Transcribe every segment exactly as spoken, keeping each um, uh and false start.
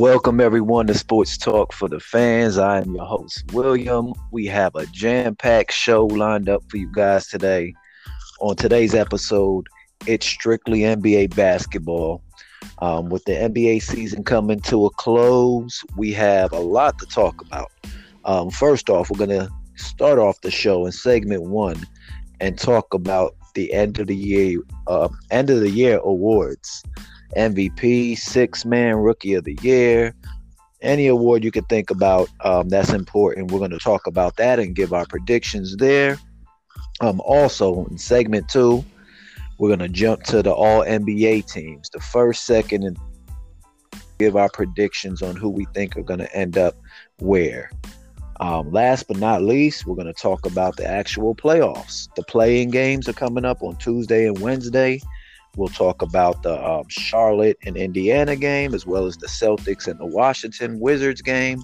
Welcome everyone to Sports Talk for the Fans. I am your host, William. We have a jam-packed show lined up for you guys today. On today's episode, it's strictly N B A basketball. Um, with the N B A season coming to a close, we have a lot to talk about. Um, first off, we're going to start off the show in segment one and talk about the end of the year, uh, end of the year awards. M V P, six-man, rookie of the year, any award you can think about um, that's important. We're going to talk about that and give our predictions there. Um, also, in segment two, we're going to jump to the all-N B A teams, the first, second, and give our predictions on who we think are going to end up where. Um, last but not least, we're going to talk about the actual playoffs. The play-in games are coming up on Tuesday and Wednesday. We'll talk about the um, Charlotte and Indiana game, as well as the Celtics and the Washington Wizards game.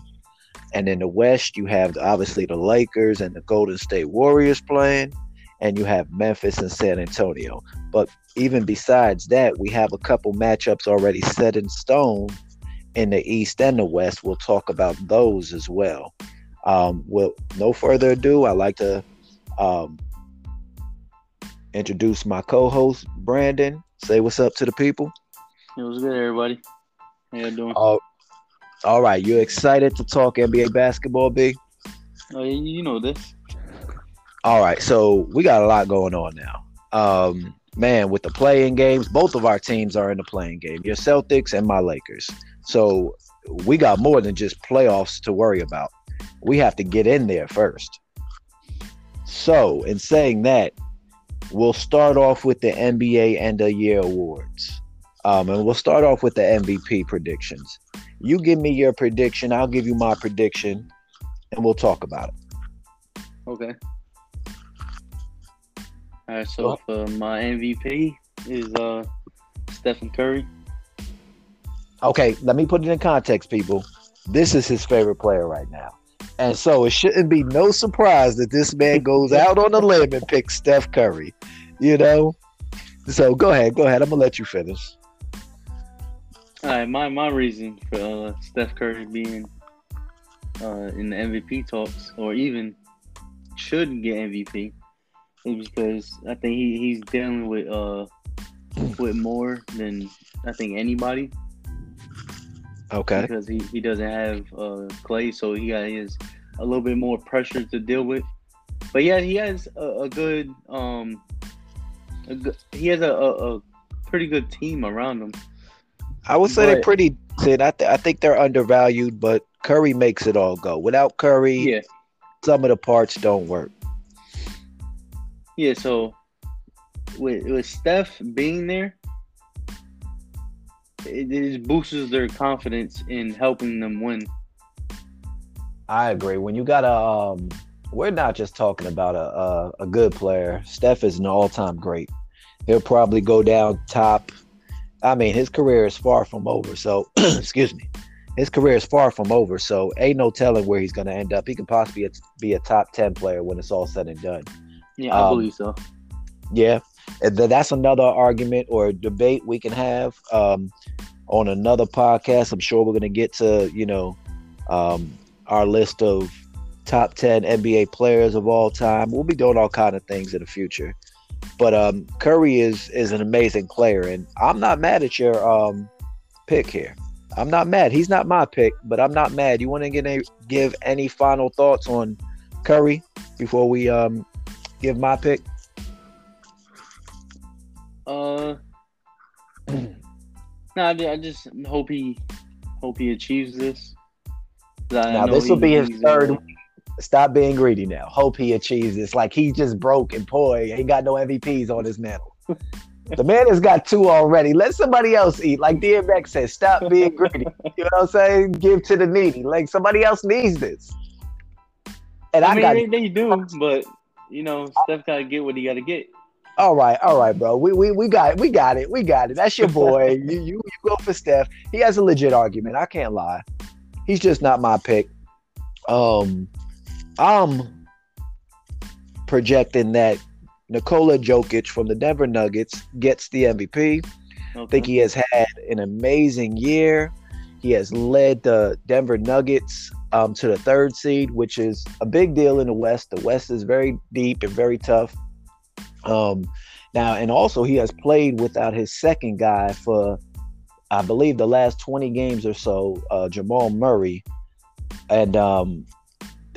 And in the West, you have obviously the Lakers and the Golden State Warriors playing, and you have Memphis and San Antonio. But even besides that, we have a couple matchups already set in stone in the East and the West. We'll talk about those as well. Um, well, no further ado, I'd like to um, introduce my co-host, Brandon. Say what's up to the people. It was good, everybody. How you doing? Uh, all right, you excited to talk N B A basketball, B? Uh, you know this. All right, so we got a lot going on now. Um, man, with the play-in games, both of our teams are in the play-in game, your Celtics and my Lakers. So we got more than just playoffs to worry about. We have to get in there first. So, in saying that, we'll start off with the N B A End of Year Awards. Um, and we'll start off with the M V P predictions. You give me your prediction, I'll give you my prediction, and we'll talk about it. Okay. All right, so for uh, my M V P is uh, Stephen Curry. Okay, let me put it in context, people. This is his favorite player right now. And so it shouldn't be no surprise that this man goes out on a limb and picks Steph Curry, you know? So go ahead. Go ahead. I'm going to let you finish. All right. My, my reason for uh, Steph Curry being uh, in the M V P talks, or even should get M V P, is because I think he, he's dealing with, uh, with more than I think anybody. Okay. Because he, he doesn't have uh, Clay, so he got his a little bit more pressure to deal with. But yeah, he has a, a good um, a good, he has a, a, a pretty good team around him. I would say but, they're pretty. Sid, I th- I think they're undervalued, but Curry makes it all go. Without Curry, yeah. Some of the parts don't work. Yeah. So with with Steph being there, it just boosts their confidence in helping them win. I agree. When you got a, um, we're not just talking about a, a a good player. Steph is an all-time great. He'll probably go down top. I mean, his career is far from over. So, excuse me, his career is far from over. So, ain't no telling where he's going to end up. He can possibly be a top ten player when it's all said and done. Yeah, I um, believe so. Yeah. That's another argument or debate we can have um, on another podcast. I'm sure we're going to get to, you know, um, our list of top ten N B A players of all time. We'll be doing all kind of things in the future. But um, Curry is is an amazing player, and I'm not mad at your um, pick here. I'm not mad. He's not my pick, but I'm not mad. You want to get any, give any final thoughts on Curry before we um, give my pick? Uh, no, nah, I just hope he hope he achieves this. Now this will be his third. It. Stop being greedy now. Hope he achieves this. Like he's just broke and poor. He got no M V Ps on his mantle. The man has got two already. Let somebody else eat. Like D M X says, stop being greedy. You know what I'm saying? Give to the needy. Like somebody else needs this. And I, I mean, got they, they do, but you know, Steph gotta get what he gotta get. All right, all right, bro. We we we got it. We got it. We got it. That's your boy. you, you you go for Steph. He has a legit argument. I can't lie. He's just not my pick. Um, I'm projecting that Nikola Jokic from the Denver Nuggets gets the M V P. Okay. I think he has had an amazing year. He has led the Denver Nuggets um, to the third seed, which is a big deal in the West. The West is very deep and very tough. Um, now, and also he has played without his second guy for, I believe, the last twenty games or so, uh, Jamal Murray. And um,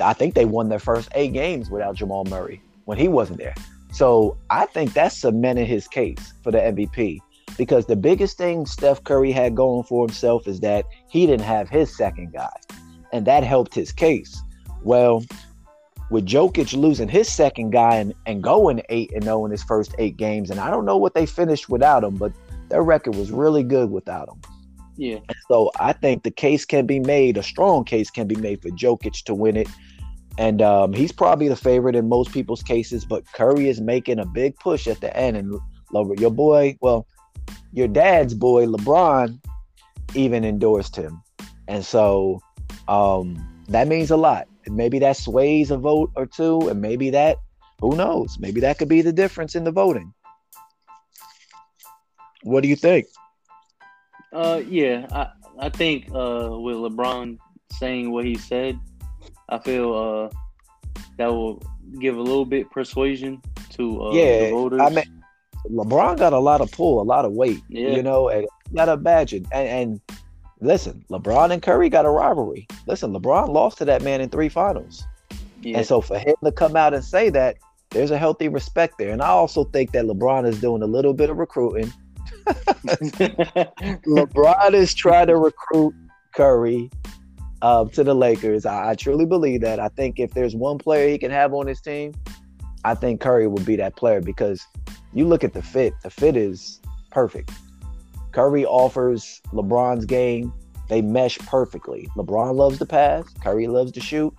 I think they won their first eight games without Jamal Murray when he wasn't there. So I think that cemented his case for the M V P, because the biggest thing Steph Curry had going for himself is that he didn't have his second guy, and that helped his case. Well, with Jokic losing his second guy and, and going eight and oh in his first eight games, and I don't know what they finished without him, but their record was really good without him. Yeah. And so I think the case can be made, a strong case can be made for Jokic to win it. And um, he's probably the favorite in most people's cases, but Curry is making a big push at the end. And your boy, well, your dad's boy, LeBron, even endorsed him. And so um, that means a lot. Maybe that sways a vote or two, and maybe that, who knows, maybe that could be the difference in the voting. What do you think? Uh, yeah, I, I think uh, with LeBron saying what he said, I feel uh, that will give a little bit persuasion to uh, yeah, the voters. I mean, LeBron got a lot of pull, a lot of weight, yeah. you know, and you got to imagine. And, and listen, LeBron and Curry got a rivalry. Listen, LeBron lost to that man in three finals. Yeah. And so for him to come out and say that, there's a healthy respect there. And I also think that LeBron is doing a little bit of recruiting. LeBron is trying to recruit Curry Uh, to the Lakers. I, I truly believe that. I think if there's one player he can have on his team, I think Curry will be that player, because you look at the fit. The fit is perfect. Curry offers LeBron's game. They mesh perfectly. LeBron loves to pass. Curry loves to shoot.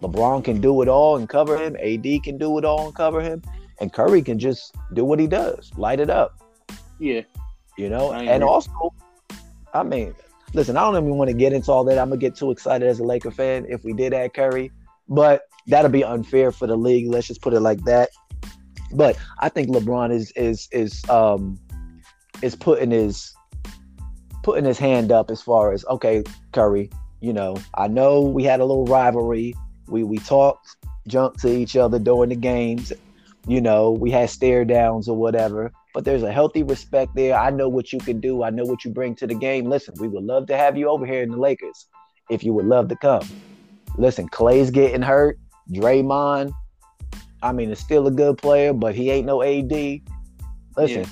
LeBron can do it all and cover him. A D can do it all and cover him. And Curry can just do what he does, light it up. Yeah. You know, I and also, I mean, listen, I don't even want to get into all that. I'm going to get too excited as a Laker fan if we did add Curry. But that'll be unfair for the league. Let's just put it like that. But I think LeBron is is is um is putting his putting his hand up as far as, okay, Curry, you know, I know we had a little rivalry. We we talked junk to each other during the games. You know, we had stare downs or whatever. But there's a healthy respect there. I know what you can do. I know what you bring to the game. Listen, we would love to have you over here in the Lakers if you would love to come. Listen, Klay's getting hurt. Draymond, I mean, is still a good player, but he ain't no A D. Listen,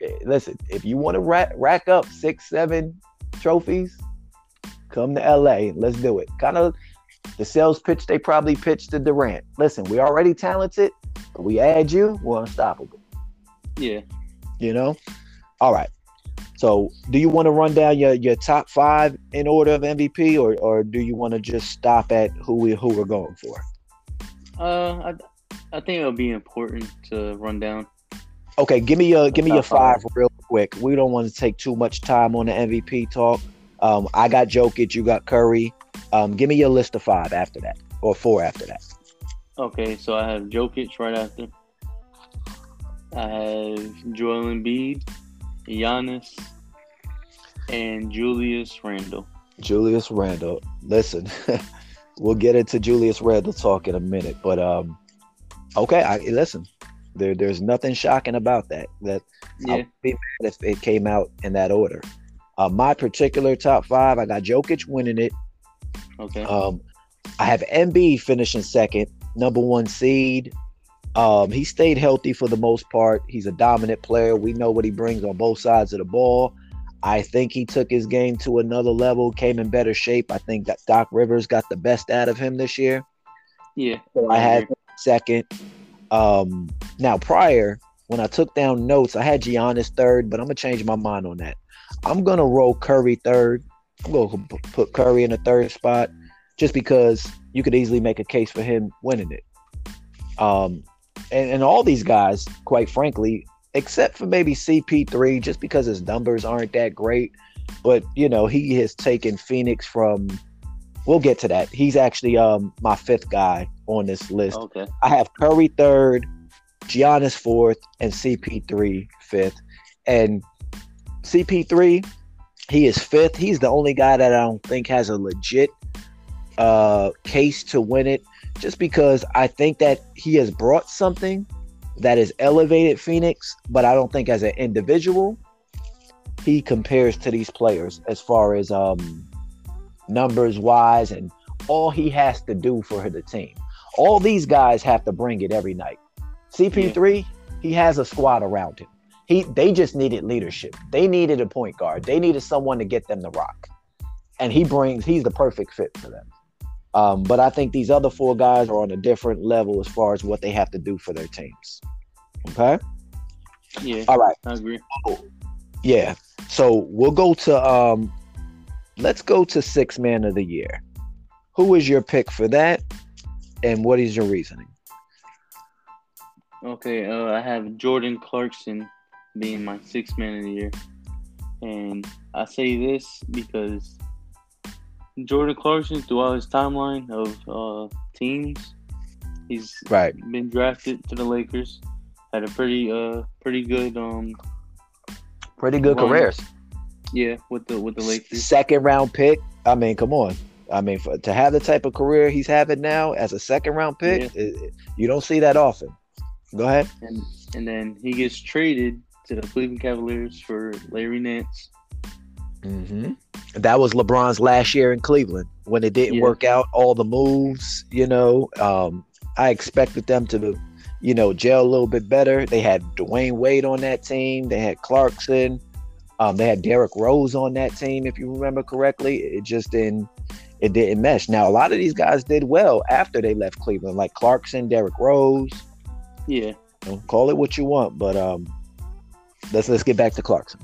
yeah. listen. If you want to rack, rack up six, seven trophies, come to L A. Let's do it. Kind of the sales pitch they probably pitched to Durant. Listen, we already talented, but we add you, we're unstoppable. Yeah. You know? All right. So do you want to run down your, your top five in order of M V P, or, or do you want to just stop at who, we, who we're going for? Uh, I I think it'll be important to run down. Okay, give me your, give me your five, five real quick. We don't want to take too much time on the M V P talk. Um, I got Jokic, you got Curry. Um, give me your list of five after that, or four after that. Okay, so I have Jokic right after. I have Joel Embiid, Giannis, and Julius Randle. Julius Randle. Listen, we'll get into Julius Randle talk in a minute, but um, okay. I, listen, there, there's nothing shocking about that. That yeah. I'd be mad if it came out in that order. Uh, my particular top five, I got Jokic winning it. Okay. Um, I have Embiid finishing second, number one seed. Um, he stayed healthy for the most part. He's a dominant player. We know what he brings on both sides of the ball. I think he took his game to another level, came in better shape. I think that Doc Rivers got the best out of him this year. Yeah. So I had second. Um, now, prior, when I took down notes, I had Giannis third, but I'm going to change my mind on that. I'm going to roll Curry third. I'm going to put Curry in the third spot just because you could easily make a case for him winning it. Um, And, and all these guys, quite frankly, except for maybe C P three, just because his numbers aren't that great. But, you know, he has taken Phoenix from – we'll get to that. He's actually um, my fifth guy on this list. Okay. I have Curry third, Giannis fourth, and C P three fifth. And C P three, He is fifth. He's the only guy that I don't think has a legit uh, case to win it, just because I think that he has brought something that has elevated Phoenix, but I don't think as an individual he compares to these players as far as um, numbers-wise and all he has to do for the team. All these guys have to bring it every night. C P three, he has a squad around him. He, they just needed leadership. They needed a point guard. They needed someone to get them to rock. And he brings, he's the perfect fit for them. Um, but I think these other four guys are on a different level as far as what they have to do for their teams. Okay? Yeah. All right. I agree. Oh, yeah. So we'll go to, um, let's go to Sixth Man of the Year. Who is your pick for that? And what is your reasoning? Okay. Uh, I have Jordan Clarkson being my sixth man of the year. And I say this because Jordan Clarkson, throughout his timeline of uh, teams, he's right. been drafted to the Lakers. Had a pretty uh, pretty good um, pretty good run. careers. Yeah, with the with the Lakers. Second round pick. I mean, come on. I mean, for, to have the type of career he's having now as a second round pick, yeah. it, it, you don't see that often. Go ahead. And, and then he gets traded to the Cleveland Cavaliers for Larry Nance. Mm-hmm. That was LeBron's last year in Cleveland when it didn't yeah. work out. All the moves, you know, um, I expected them to, you know, gel a little bit better. They had Dwayne Wade on that team. They had Clarkson. Um, they had Derrick Rose on that team, if you remember correctly. It just didn't, it didn't mesh. Now, a lot of these guys did well after they left Cleveland, like Clarkson, Derrick Rose. Yeah. Don't call it what you want, but um, let's let's get back to Clarkson.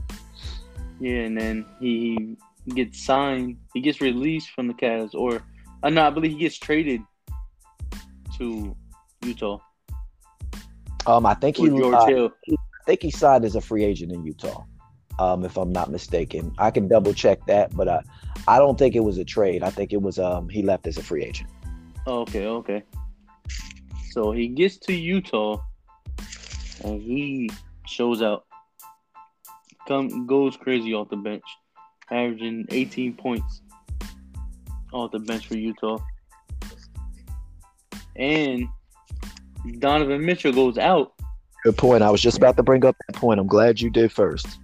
Yeah, and then he gets signed. He gets released from the Cavs, or uh, no, I believe he gets traded to Utah. Um, I think he, uh, he. I think he signed as a free agent in Utah, um, if I'm not mistaken. I can double check that, but I, I don't think it was a trade. I think it was um he left as a free agent. Oh, okay, okay. So he gets to Utah, and he shows out. Come goes crazy off the bench, averaging eighteen points off the bench for Utah. And Donovan Mitchell goes out. Good point. I was just about to bring up that point. I'm glad you did first.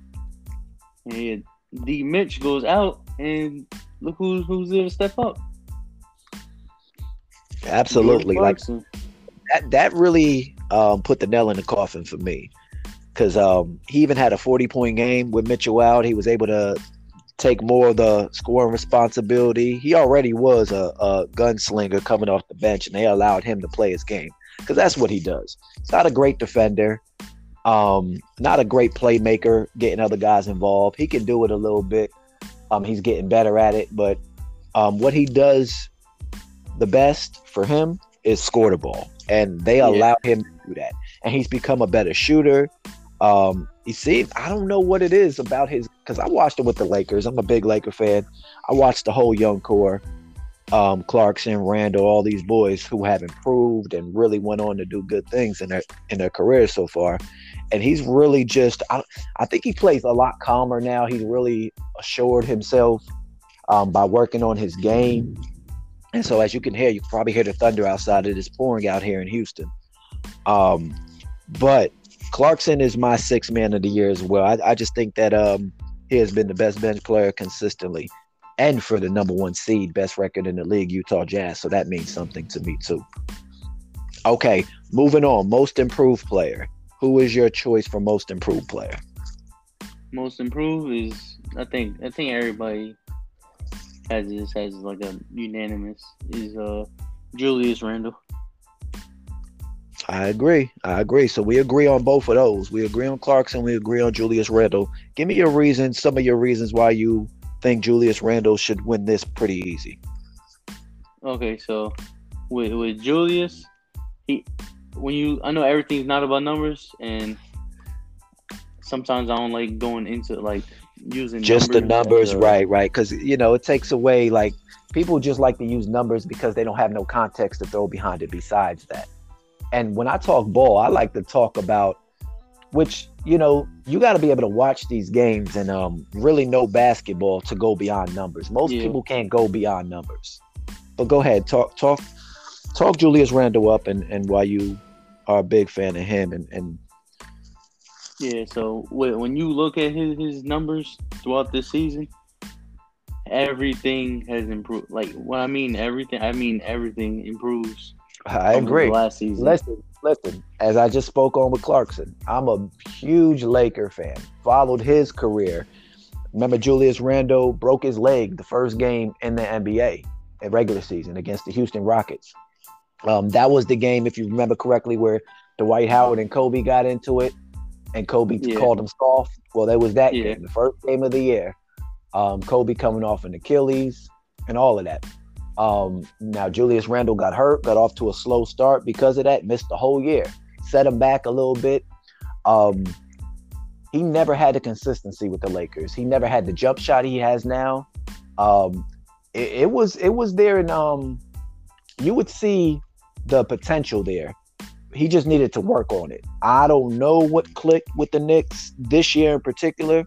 And D. Mitch goes out, and look who, who's there to step up. Absolutely. Like that, that really um, put the nail in the coffin for me. Because um, he even had a forty-point game with Mitchell out. He was able to take more of the scoring responsibility. He already was a, a gunslinger coming off the bench, and they allowed him to play his game because that's what he does. He's not a great defender, um, not a great playmaker, getting other guys involved. He can do it a little bit. Um, he's getting better at it. But um, what he does the best for him is score the ball, and they yeah. allow him to do that. And he's become a better shooter. Um, you see, I don't know what it is about his, because I watched him with the Lakers. I'm a big Laker fan. I watched the whole young core, um, Clarkson, Randle, all these boys who have improved and really went on to do good things in their in their careers so far. And he's really just, I, I think he plays a lot calmer now. He's really assured himself um, by working on his game. And so, as you can hear, you can probably hear the thunder outside. It is pouring out here in Houston. Um, but Clarkson is my sixth man of the year as well. I, I just think that um, he has been the best bench player consistently, and for the number one seed, best record in the league, Utah Jazz. So that means something to me too. Okay, moving on. Most improved player. Who is your choice for most improved player? Most improved is I think I think everybody has this has like a unanimous is uh, Julius Randle. I agree. I agree. So we agree on both of those. We agree on Clarkson. We agree on Julius Randle. Give me your reasons, some of your reasons why you think Julius Randle should win this pretty easy. Okay, so with with Julius, he when you I know everything's not about numbers, and sometimes I don't like going into like using just numbers the numbers, a, right? Right, because you know it takes away like people just like to use numbers because they don't have no context to throw behind it. Besides that. And when I talk ball, I like to talk about which, you know, you got to be able to watch these games and um, really know basketball to go beyond numbers. Most yeah. people can't go beyond numbers. But go ahead, talk talk, talk Julius Randle up and, and why you are a big fan of him. And, and yeah, so when you look at his, his numbers throughout this season, everything has improved. Like, what I mean, everything, I mean, everything improves. I agree. Last season. Listen, listen, as I just spoke on with Clarkson, I'm a huge Laker fan, followed his career. Remember Julius Randle broke his leg the first game in the N B A in regular season against the Houston Rockets. Um, that was the game, if you remember correctly, where Dwight Howard and Kobe got into it and Kobe yeah. called him soft. Well, that was that yeah. game, the first game of the year. Um, Kobe coming off an Achilles and all of that. Um, now, Julius Randle got hurt, got off to a slow start because of that, missed the whole year, set him back a little bit. Um, he never had the consistency with the Lakers. He never had the jump shot he has now. Um, it, it was it was there, and um, you would see the potential there. He just needed to work on it. I don't know what clicked with the Knicks this year in particular.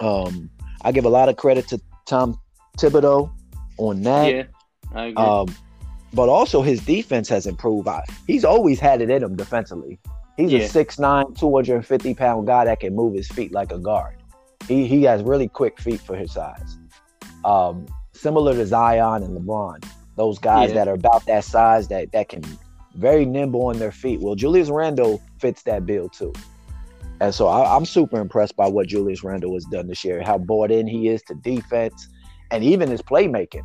Um, I give a lot of credit to Tom Thibodeau on that. Yeah. I agree. Um, but also his defense has improved. I, he's always had it in him defensively. He's yeah. a six nine, two hundred fifty pound guy that can move his feet like a guard. He he has really quick feet for his size. Um, similar to Zion and LeBron, those guys yeah. that are about that size that, that can very nimble on their feet. Well, Julius Randle fits that bill too. And so I, I'm super impressed by what Julius Randle has done this year, how bought in he is to defense and even his playmaking.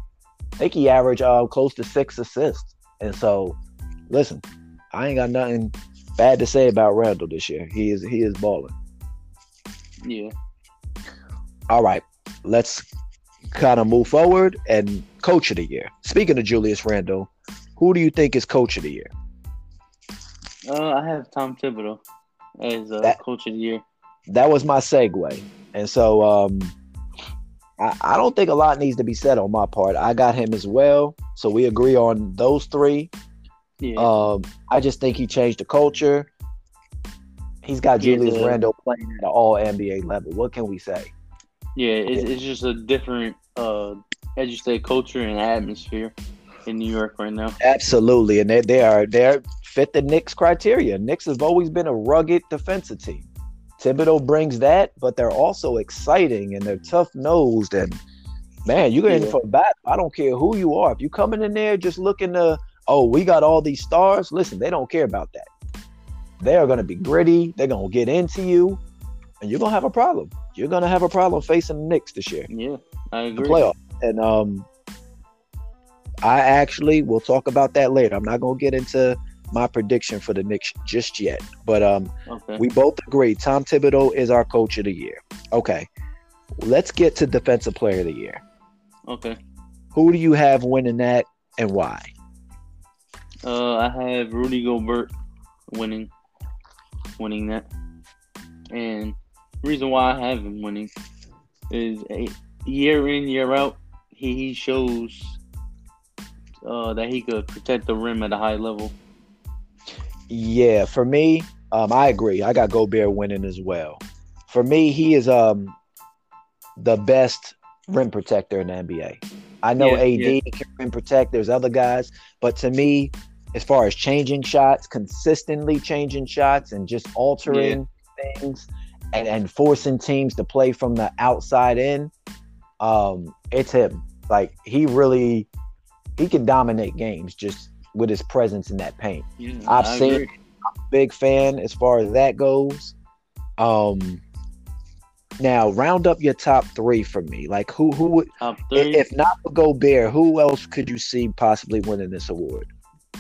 I think he averaged uh, close to six assists. And so, listen, I ain't got nothing bad to say about Randle this year. He is he is balling. Yeah. All right. Let's kind of move forward and coach of the year. Speaking of Julius Randle, who do you think is coach of the year? Uh, I have Tom Thibodeau as uh, that, coach of the year. That was my segue. And so, um, I don't think a lot needs to be said on my part. I got him as well, so we agree on those three. Yeah. Um, I just think he changed the culture. He's got Julius yeah, Randle playing at an all-N B A level. What can we say? Yeah, it's, it's just a different, uh, as you say, culture and atmosphere in New York right now. Absolutely, and they, they are they fit the Knicks criteria. Knicks have always been a rugged defensive team. Thibodeau brings that, but they're also exciting and they're tough-nosed. And, man, you're in yeah. for a battle. I don't care who you are. If you're coming in there just looking to, oh, we got all these stars, listen, they don't care about that. They are going to be gritty. They're going to get into you, and you're going to have a problem. You're going to have a problem facing the Knicks this year. Yeah, I agree. The playoff. And um, I actually will talk about that later. I'm not going to get into – my prediction for the Knicks just yet. But um, okay. we both agree Tom Thibodeau is our coach of the year. Okay. Let's get to defensive player of the year. Okay. Who do you have winning that and why? Uh, I have Rudy Gobert winning winning that. And the reason why I have him winning is a year in, year out, he, he shows uh, that he could protect the rim at a high level. Yeah, for me, um, I agree. I got Gobert winning as well. For me, he is um, the best rim protector in the N B A. I know yeah, A D yeah. can rim protect. There's other guys. But to me, as far as changing shots, consistently changing shots and just altering yeah. things and, and forcing teams to play from the outside in, um, it's him. Like, he really – he can dominate games just – with his presence in that paint. Yeah, I've I seen agree. I'm a big fan as far as that goes. Um, now, round up your top three for me. Like, who who would, top three? If not for Gobert, who else could you see possibly winning this award?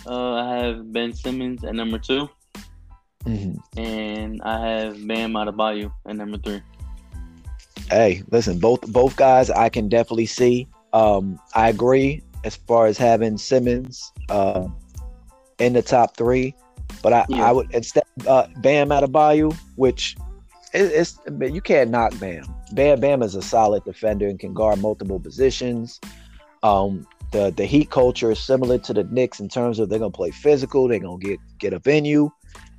Uh, I have Ben Simmons at number two. Mm-hmm. And I have Bam Adebayo at number three. Hey, listen, both both guys I can definitely see. Um, I agree as far as having Simmons uh, in the top three. But I, yeah. I would instead uh, Bam Adebayo, which it, it's you can't knock Bam. Bam Bam is a solid defender and can guard multiple positions. Um, the the Heat culture is similar to the Knicks in terms of they're gonna play physical, they're gonna get get up in you,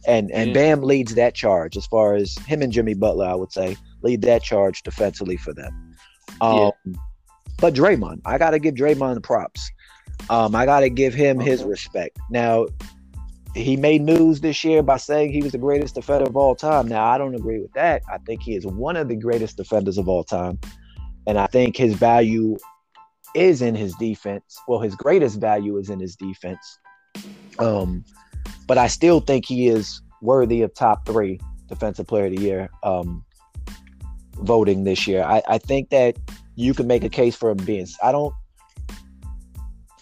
And and Bam leads that charge as far as him and Jimmy Butler, I would say, lead that charge defensively for them. Um, yeah. But Draymond, I got to give Draymond the props. Um, I got to give him okay. his respect. Now, he made news this year by saying he was the greatest defender of all time. Now, I don't agree with that. I think he is one of the greatest defenders of all time. And I think his value is in his defense. Well, his greatest value is in his defense. Um, but I still think he is worthy of top three defensive player of the year um, voting this year. I, I think that you can make a case for him being, I don't,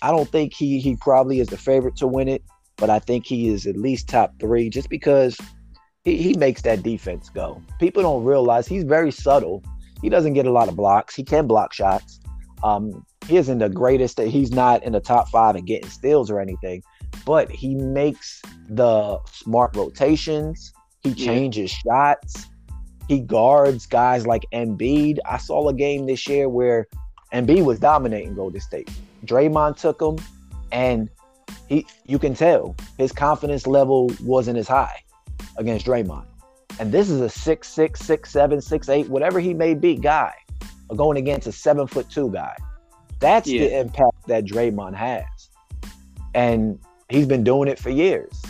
I don't think he, he probably is the favorite to win it, but I think he is at least top three just because he, he makes that defense go. People don't realize he's very subtle. He doesn't get a lot of blocks. He can block shots. Um, he isn't the greatest. He's not in the top five and getting steals or anything, but he makes the smart rotations. He changes yeah. shots. He guards guys like Embiid. I saw a game this year where Embiid was dominating Golden State. Draymond took him, and he you can tell his confidence level wasn't as high against Draymond. And this is a six six, six seven, six eight, whatever he may be, guy, going against a seven foot two guy. That's yeah. the impact that Draymond has. And he's been doing it for years.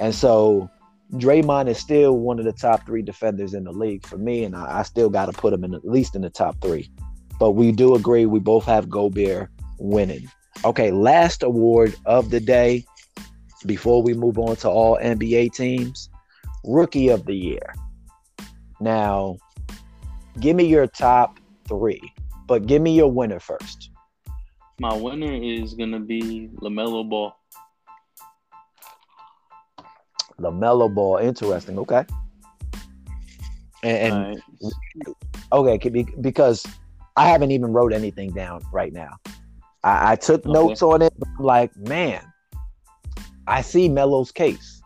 And so Draymond is still one of the top three defenders in the league for me, and I, I still got to put him in at least in the top three. But we do agree we both have Gobert winning. Okay, last award of the day before we move on to all N B A teams, Rookie of the Year. Now, give me your top three, but give me your winner first. My winner is going to be LaMelo Ball. LaMelo Ball, interesting. Okay. And, and right. Okay, because I haven't even wrote anything down right now. I, I took okay. notes on it. But I'm like, man, I see Melo's case,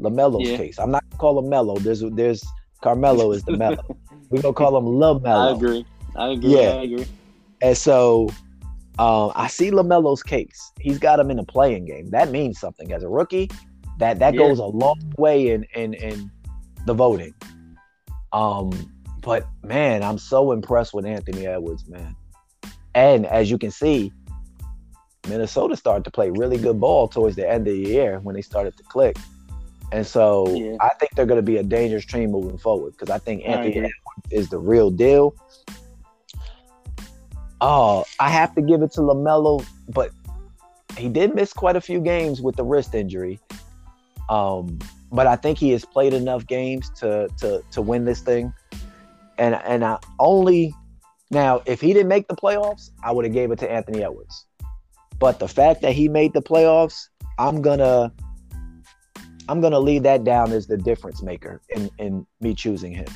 LaMelo's yeah. case. I'm not gonna call him Melo. There's, there's Carmelo is the Melo. We're gonna call him LaMelo. I agree. I agree. Yeah. I agree. And so, um, I see LaMelo's case. He's got him in a playing game. That means something as a rookie. That that yeah. goes a long way in in in the voting. Um, but man, I'm so impressed with Anthony Edwards, man. And as you can see, Minnesota started to play really good ball towards the end of the year when they started to click. And so yeah. I think they're going to be a dangerous team moving forward because I think Anthony Edwards is the real deal. Oh, I have to give it to LaMelo, but he did miss quite a few games with the wrist injury. Um, but I think he has played enough games to to to win this thing. And and I only now if he didn't make the playoffs, I would have gave it to Anthony Edwards. But the fact that he made the playoffs, I'm gonna I'm gonna leave that down as the difference maker in, in me choosing him.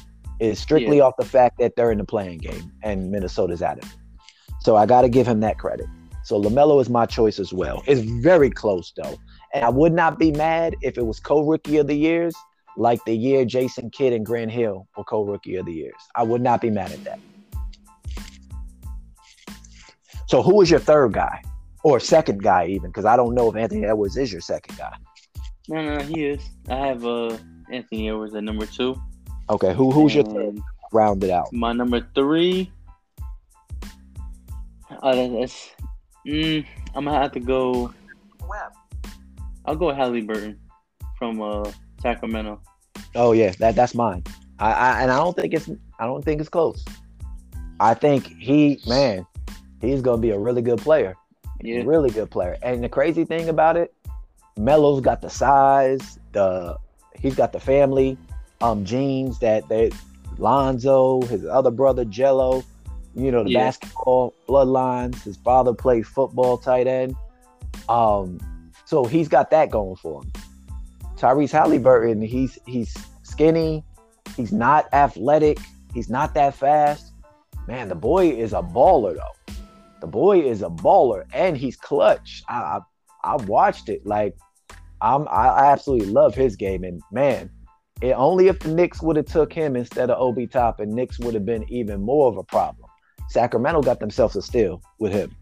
It's strictly yeah. off the fact that they're in the playing game and Minnesota's out of it. So I gotta give him that credit. So LaMelo is my choice as well. It's very close though. And I would not be mad if it was co-rookie of the years, like the year Jason Kidd and Grant Hill were co-rookie of the years. I would not be mad at that. So who is your third guy? Or second guy even, because I don't know if Anthony Edwards is your second guy. No, no, he is. I have uh, Anthony Edwards at number two. Okay, who who's and your third? Round it out. My number three. Oh, that's, mm, I'm going to have to go. Wow. I'll go with Haliburton from uh, Sacramento. Oh yeah, that that's mine. I, I and I don't think it's I don't think it's close. I think he man, he's gonna be a really good player. Yeah. Really good player. And the crazy thing about it, Melo's got the size, the he's got the family, um, genes that they Lonzo, his other brother Jello, you know, the yeah. basketball bloodlines. His father played football tight end. Um So he's got that going for him. Tyrese Haliburton, he's he's skinny. He's not athletic. He's not that fast. Man, the boy is a baller, though. The boy is a baller, and he's clutch. I I, I watched it. Like, I'm, I absolutely love his game. And, man, it, only if the Knicks would have took him instead of Obi Toppin, Knicks would have been even more of a problem. Sacramento got themselves a steal with him.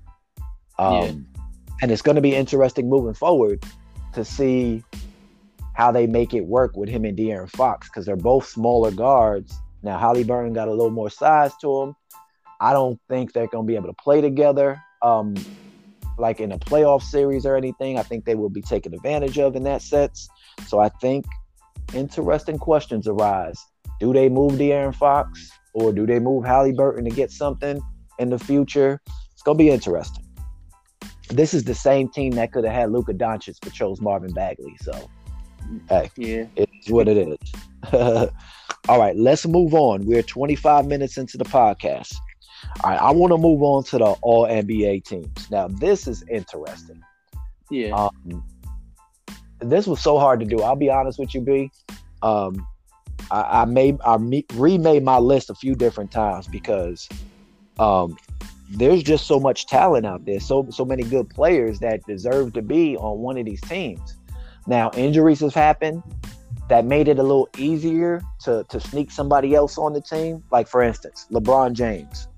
Um, yeah. And it's going to be interesting moving forward to see how they make it work with him and De'Aaron Fox, because they're both smaller guards. Now, Haliburton got a little more size to him. I don't think they're going to be able to play together, um, like in a playoff series or anything. I think they will be taken advantage of in that sense. So I think interesting questions arise. Do they move De'Aaron Fox, or do they move Haliburton to get something in the future? It's going to be interesting. This is the same team that could have had Luka Doncic but chose Marvin Bagley. So, hey, yeah. It's what it is. All right, let's move on. We're twenty-five minutes into the podcast. All right, I want to move on to the All N B A teams. Now, this is interesting. Yeah. Um, this was so hard to do. I'll be honest with you, B. Um, I, I, made, I me- remade my list a few different times because um, there's just so much talent out there, so so many good players that deserve to be on one of these teams. Now, injuries have happened. That made it a little easier to, to sneak somebody else on the team. Like, for instance, LeBron James.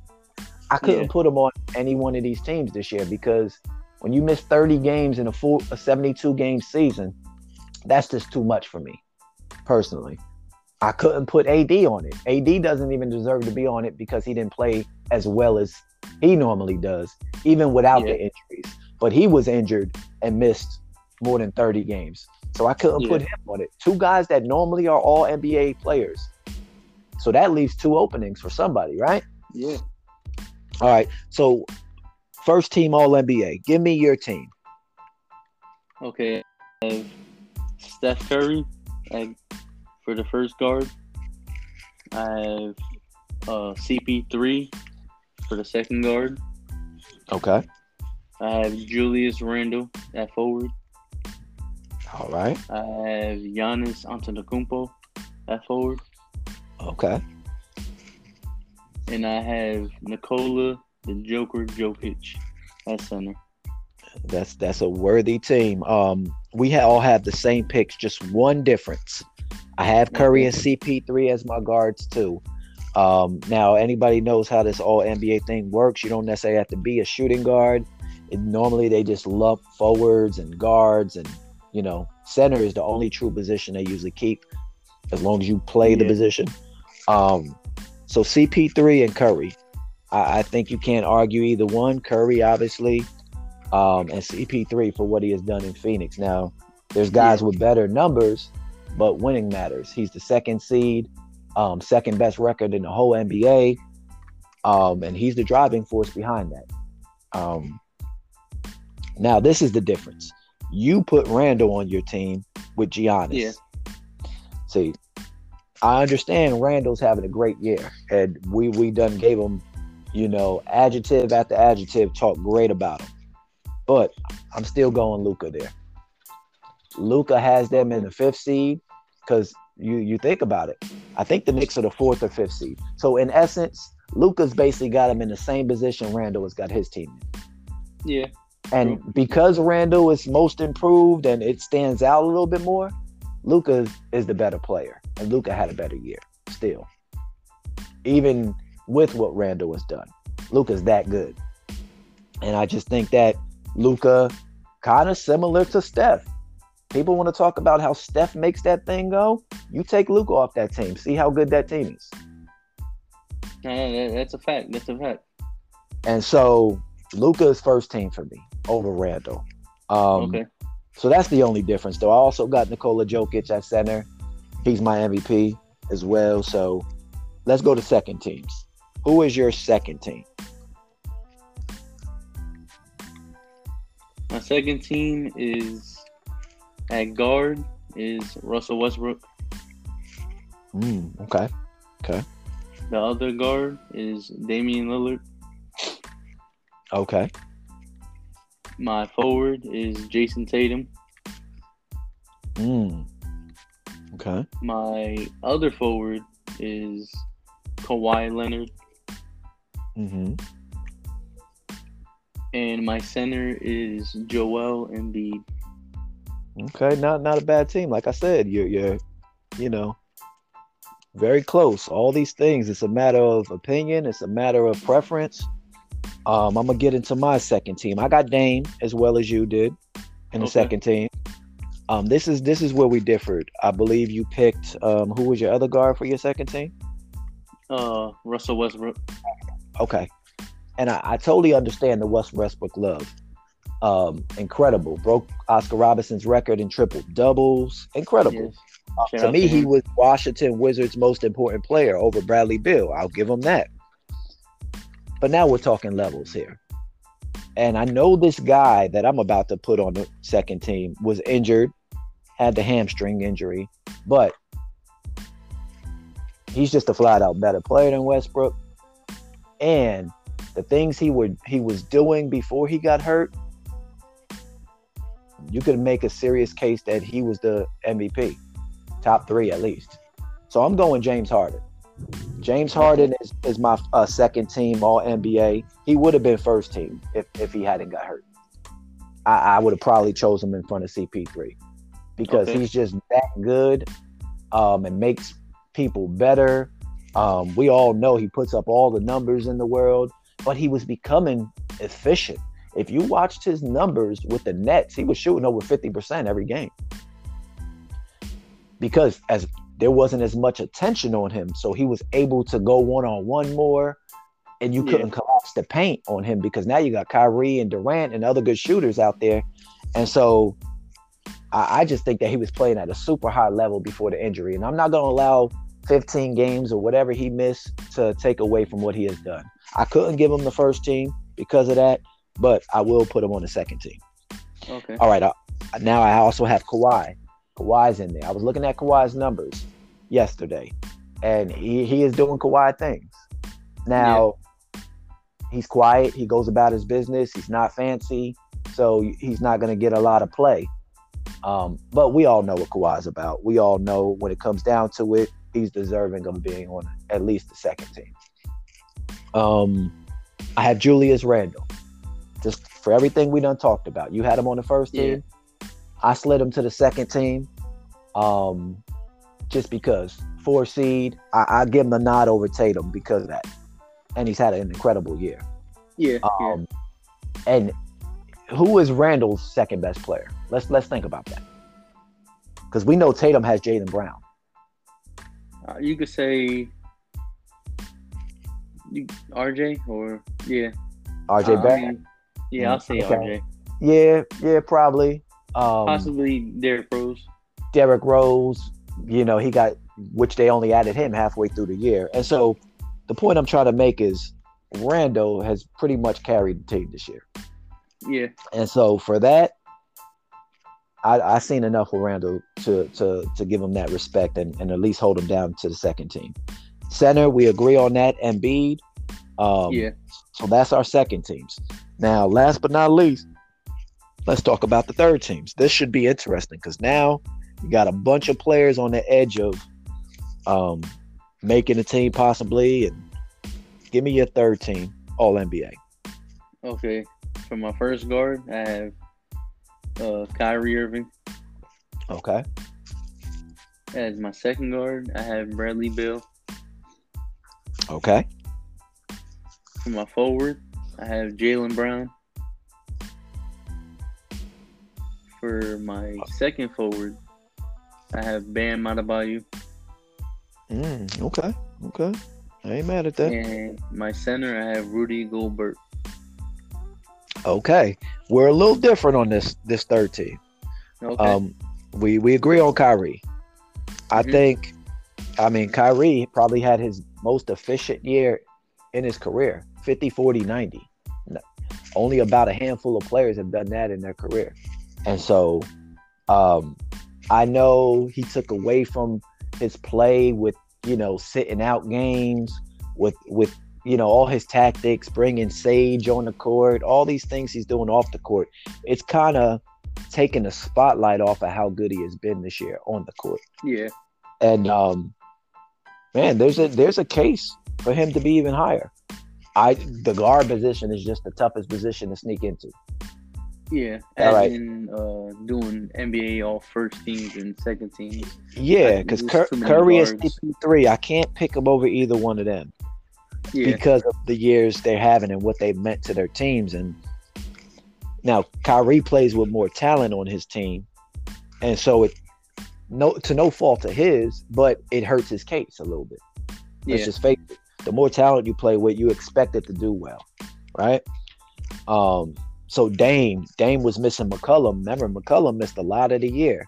I couldn't yeah. put him on any one of these teams this year because when you miss thirty games in a full a seventy-two game season, that's just too much for me, personally. I couldn't put A D on it. A D doesn't even deserve to be on it because he didn't play as well as he normally does, even without yeah. the injuries. But he was injured and missed more than thirty games. So I couldn't yeah. put him on it. Two guys that normally are all N B A players. So that leaves two openings for somebody, right? Yeah. All right. So first team All N B A. Give me your team. Okay. Uh, Steph Curry uh, for the first guard. I have uh, C P three for the second guard. Okay. I have Julius Randle at forward. All right. I have Giannis Antetokounmpo at forward. Okay. And I have Nikola the Joker Jokic at center. That's that's a worthy team. Um, we ha- all have the same picks, just one difference. I have Curry and C P three as my guards too. Um, now, anybody knows how this All N B A thing works. You don't necessarily have to be a shooting guard. It, normally, they just lump forwards and guards and you know, center is the only true position they usually keep as long as you play yeah. the position. Um, so C P three and Curry. I, I think you can't argue either one. Curry, obviously, um, and C P three for what he has done in Phoenix. Now, there's guys yeah. with better numbers, but winning matters. He's the second seed, um, second best record in the whole N B A, um, and he's the driving force behind that. Um, now, this is the difference. You put Randle on your team with Giannis. Yeah. See, I understand Randle's having a great year, and we we done gave him, you know, adjective after adjective, talk great about him. But I'm still going Luka there. Luka has them in the fifth seed because you you think about it. I think the Knicks are the fourth or fifth seed. So in essence, Luka's basically got him in the same position Randle has got his team in. Yeah. And because Randle is most improved and it stands out a little bit more, Luka is the better player. And Luka had a better year still. Even with what Randle has done. Luka's that good. And I just think that Luka, kind of similar to Steph. People want to talk about how Steph makes that thing go. You take Luka off that team. See how good that team is. Yeah, that's a fact. That's a fact. And so Luka is first team for me over Randle. Um, okay. So that's the only difference, though. I also got Nikola Jokic at center. He's my M V P as well. So let's go to second teams. Who is your second team? My second team is at guard is Russell Westbrook. Mm, okay. Okay. The other guard is Damian Lillard. Okay. My forward is Jason Tatum. Mm. Okay. My other forward is Kawhi Leonard. Mm-hmm. And my center is Joel Embiid. Okay, not not a bad team. Like I said, you're, you're, you know, very close. All these things, it's a matter of opinion. It's a matter of preference. Um, I'm going to get into my second team. I got Dame as well as you did in the okay. second team. Um, this is this is where we differed. I believe you picked um, who was your other guard for your second team? Uh, Russell Westbrook. Okay, and I, I totally understand the West Westbrook love. Um, incredible, broke Oscar Robinson's record in triple doubles. Incredible. Yes. Uh, to me, to he was Washington Wizards' most important player over Bradley Beal. I'll give him that. But now we're talking levels here. And I know this guy that I'm about to put on the second team was injured, had the hamstring injury, but he's just a flat-out better player than Westbrook. And the things he were he was doing before he got hurt, you could make a serious case that he was the M V P, top three at least. So I'm going James Harden. James Harden is, is my uh, second team All N B A. He would have been first team if, if he hadn't got hurt. I, I would have probably chose him in front of C P three because okay. he's just that good um, and makes people better. Um, we all know he puts up all the numbers in the world, but he was becoming efficient. If you watched his numbers with the Nets, he was shooting over fifty percent every game because as there wasn't as much attention on him, so he was able to go one-on-one more, and you yeah. couldn't collapse the paint on him because now you got Kyrie and Durant and other good shooters out there. And so I, I just think that he was playing at a super high level before the injury, and I'm not going to allow fifteen games or whatever he missed to take away from what he has done. I couldn't give him the first team because of that, but I will put him on the second team. Okay. All right, I, now I also have Kawhi. Kawhi's in there. I was looking at Kawhi's numbers yesterday, and he, he is doing Kawhi things. Now, yeah. he's quiet. He goes about his business. He's not fancy, so he's not going to get a lot of play. Um, but we all know what Kawhi's about. We all know when it comes down to it, he's deserving of being on at least the second team. Um, I have Julius Randle. Just for everything we done talked about. You had him on the first yeah. team. I slid him to the second team um, just because. Four seed, I, I give him a nod over Tatum because of that. And he's had an incredible year. Yeah, um, yeah. And who is Randall's second best player? Let's let's think about that. Because we know Tatum has Jaylen Brown. Uh, you could say you, R J or, yeah. R J uh, Barrett? I mean, yeah, I'll say okay. R J. Yeah, yeah, probably. Um, Possibly Derrick Rose. Derrick Rose, you know, he got, which they only added him halfway through the year. And so the point I'm trying to make is Randall has pretty much carried the team this year. Yeah. And so for that, I, I seen enough with Randall to to to give him that respect and, and at least hold him down to the second team. Center, we agree on that, Embiid. Um, yeah. So that's our second teams. Now, last but not least, let's talk about the third teams. This should be interesting because now you got a bunch of players on the edge of um, making a team possibly. And give me your third team, All N B A. Okay. For my first guard, I have uh, Kyrie Irving. Okay. As my second guard, I have Bradley Beal. Okay. For my forward, I have Jaylen Brown. For my second forward, I have Bam Adebayo. Mm, okay, okay. I ain't mad at that. And my center, I have Rudy Gobert. Okay. We're a little different on this this third team. Okay. Um, we, we agree on Kyrie. I mm-hmm. think, I mean, Kyrie probably had his most efficient year in his career, fifty, forty, ninety. No, only about a handful of players have done that in their career. And so um, I know he took away from his play with, you know, sitting out games, with, with you know, all his tactics, bringing Sage on the court, all these things he's doing off the court. It's kind of taking the spotlight off of how good he has been this year on the court. Yeah. And, um, man, there's a, there's a case for him to be even higher. I the guard position is just the toughest position to sneak into. Yeah, as right. in uh, doing N B A all first teams and second teams. Yeah, because Cur- Curry is C P three. I can't pick them over either one of them yeah. because of the years they're having and what they meant to their teams. And now Kyrie plays with more talent on his team, And so it no to no fault of his, but it hurts his case a little bit. Let's yeah. just face it. The more talent you play with, you expect it to do well, right? Um, so Dame, Dame was missing McCollum. Remember, McCollum missed a lot of the year.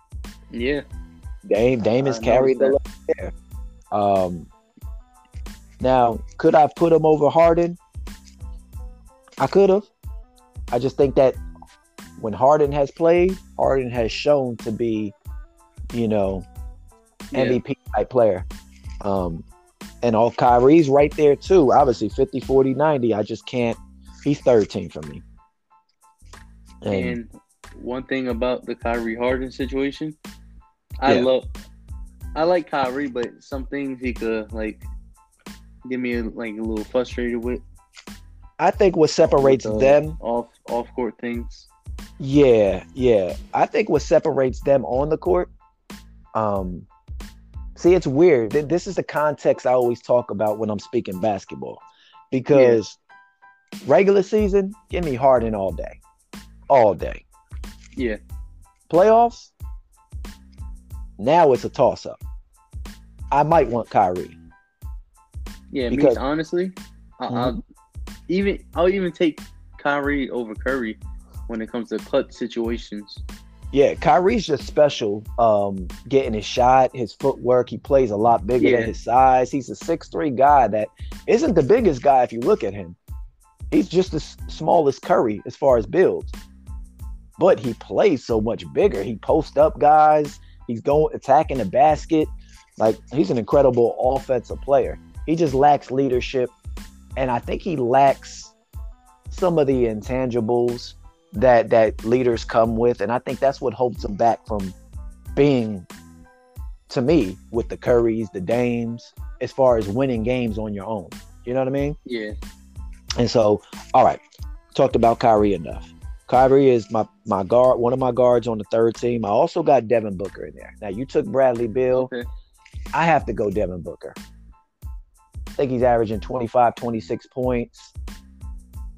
Yeah. Dame, Dame has carried the lot there. Um, now, could I put him over Harden? I could have. I just think that when Harden has played, Harden has shown to be, you know, M V P yeah. type player. Um, and all Kyrie's right there too. Obviously, fifty, forty, ninety. I just can't. He's thirteen for me. And, and one thing about the Kyrie Harden situation, I yeah. love. I like Kyrie, but some things he could like get me like a little frustrated with. I think what separates the, them off off court things. Yeah, yeah. I think what separates them on the court. Um, see, it's weird. This is the context I always talk about when I'm speaking basketball, because yeah. regular season, give me Harden all day, all day. Yeah. Playoffs. Now it's a toss up. I might want Kyrie. Yeah, because me, honestly, I, mm-hmm. I'll even I'll even take Kyrie over Curry when it comes to clutch situations. Yeah, Kyrie's just special. Um, getting his shot, his footwork. He plays a lot bigger yeah. than his size. He's a six three guy that isn't the biggest guy if you look at him. He's just the smallest Curry as far as builds, but he plays so much bigger. He posts up guys. He's going attacking the basket. Like, he's an incredible offensive player. He just lacks leadership, and I think he lacks some of the intangibles that that leaders come with, and I think that's what holds him back from being, to me, with the Currys, the Dames, as far as winning games on your own. You know what I mean? Yeah. And so, all right, talked about Kyrie enough. Kyrie is my, my guard, one of my guards on the third team. I also got Devin Booker in there. Now, you took Bradley Beal. Okay. I have to go Devin Booker. I think he's averaging twenty-five, twenty-six points.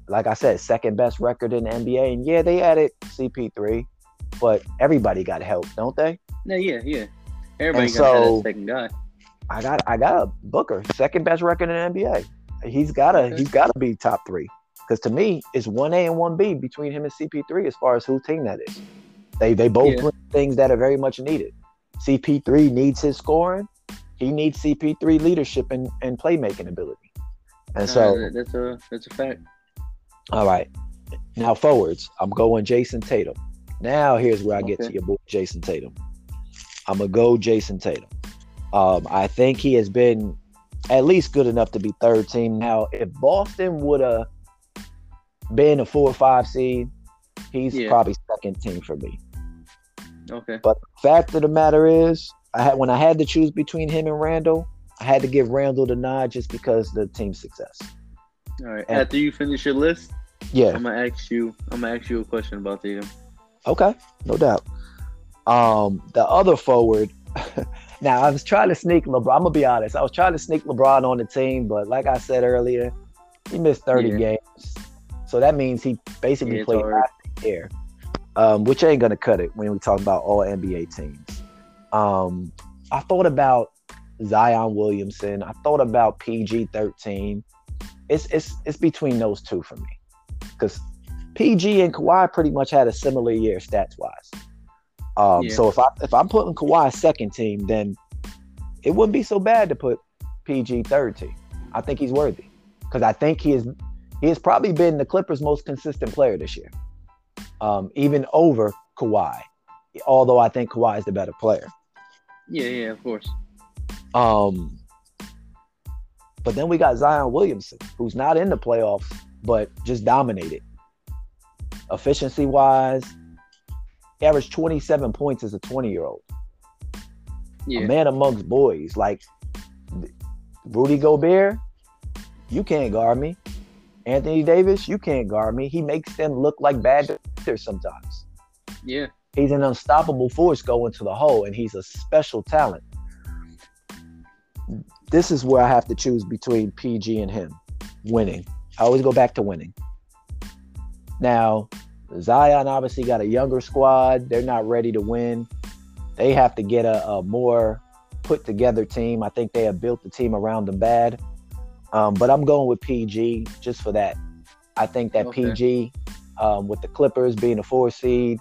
Like I said, second best record in the N B A. And yeah, they added C P three, but everybody got help, don't they? No, yeah, yeah. Everybody got so, that second guy. I got I got a Booker, second best record in the N B A. He's gotta okay. he's gotta be top three. Because to me, it's one A and one B between him and C P three as far as whose team that is. They they both yeah. bring things that are very much needed. C P three needs his scoring. He needs C P three leadership and, and playmaking ability. And uh, so that's a that's a fact. All right. Now forwards, I'm going Jason Tatum. Now here's where I get okay. to your boy Jason Tatum. I'm gonna go Jason Tatum. Um, I think he has been at least good enough to be third team. Now, if Boston would have being a four or five seed, he's yeah. probably second team for me. Okay. But the fact of the matter is, I had, when I had to choose between him and Randall, I had to give Randall the nod just because of the team's success. All right. And after you finish your list, yeah, I'm gonna ask you. I'm gonna ask you a question about Tatum. Okay, no doubt. Um, the other forward. Now I was trying to sneak LeBron. I'm gonna be honest. I was trying to sneak LeBron on the team, but like I said earlier, he missed thirty yeah. games. So that means he basically yeah, played last year, um, which ain't going to cut it when we talk about all N B A teams. Um, I thought about Zion Williamson. I thought about P G thirteen. It's it's it's between those two for me, because P G and Kawhi pretty much had a similar year stats wise. Um, yeah. So if I if I'm putting Kawhi second team, then it wouldn't be so bad to put P G third team. I think he's worthy, because I think he is. He has probably been the Clippers' most consistent player this year, um, even over Kawhi, although I think Kawhi is the better player. Yeah, yeah, of course. Um, but then we got Zion Williamson, who's not in the playoffs, but just dominated. Efficiency-wise, he averaged twenty-seven points as a twenty-year-old. Yeah. A man amongst boys. Like, Rudy Gobert, you can't guard me. Anthony Davis, you can't guard me. He makes them look like bad defenders sometimes. Yeah. He's an unstoppable force going to the hole, and he's a special talent. This is where I have to choose between P G and him. Winning. I always go back to winning. Now, Zion obviously got a younger squad. They're not ready to win. They have to get a, a more put together team. I think they have built the team around them bad. Um, but I'm going with P G just for that. I think that okay. P G, um, with the Clippers being a four seed,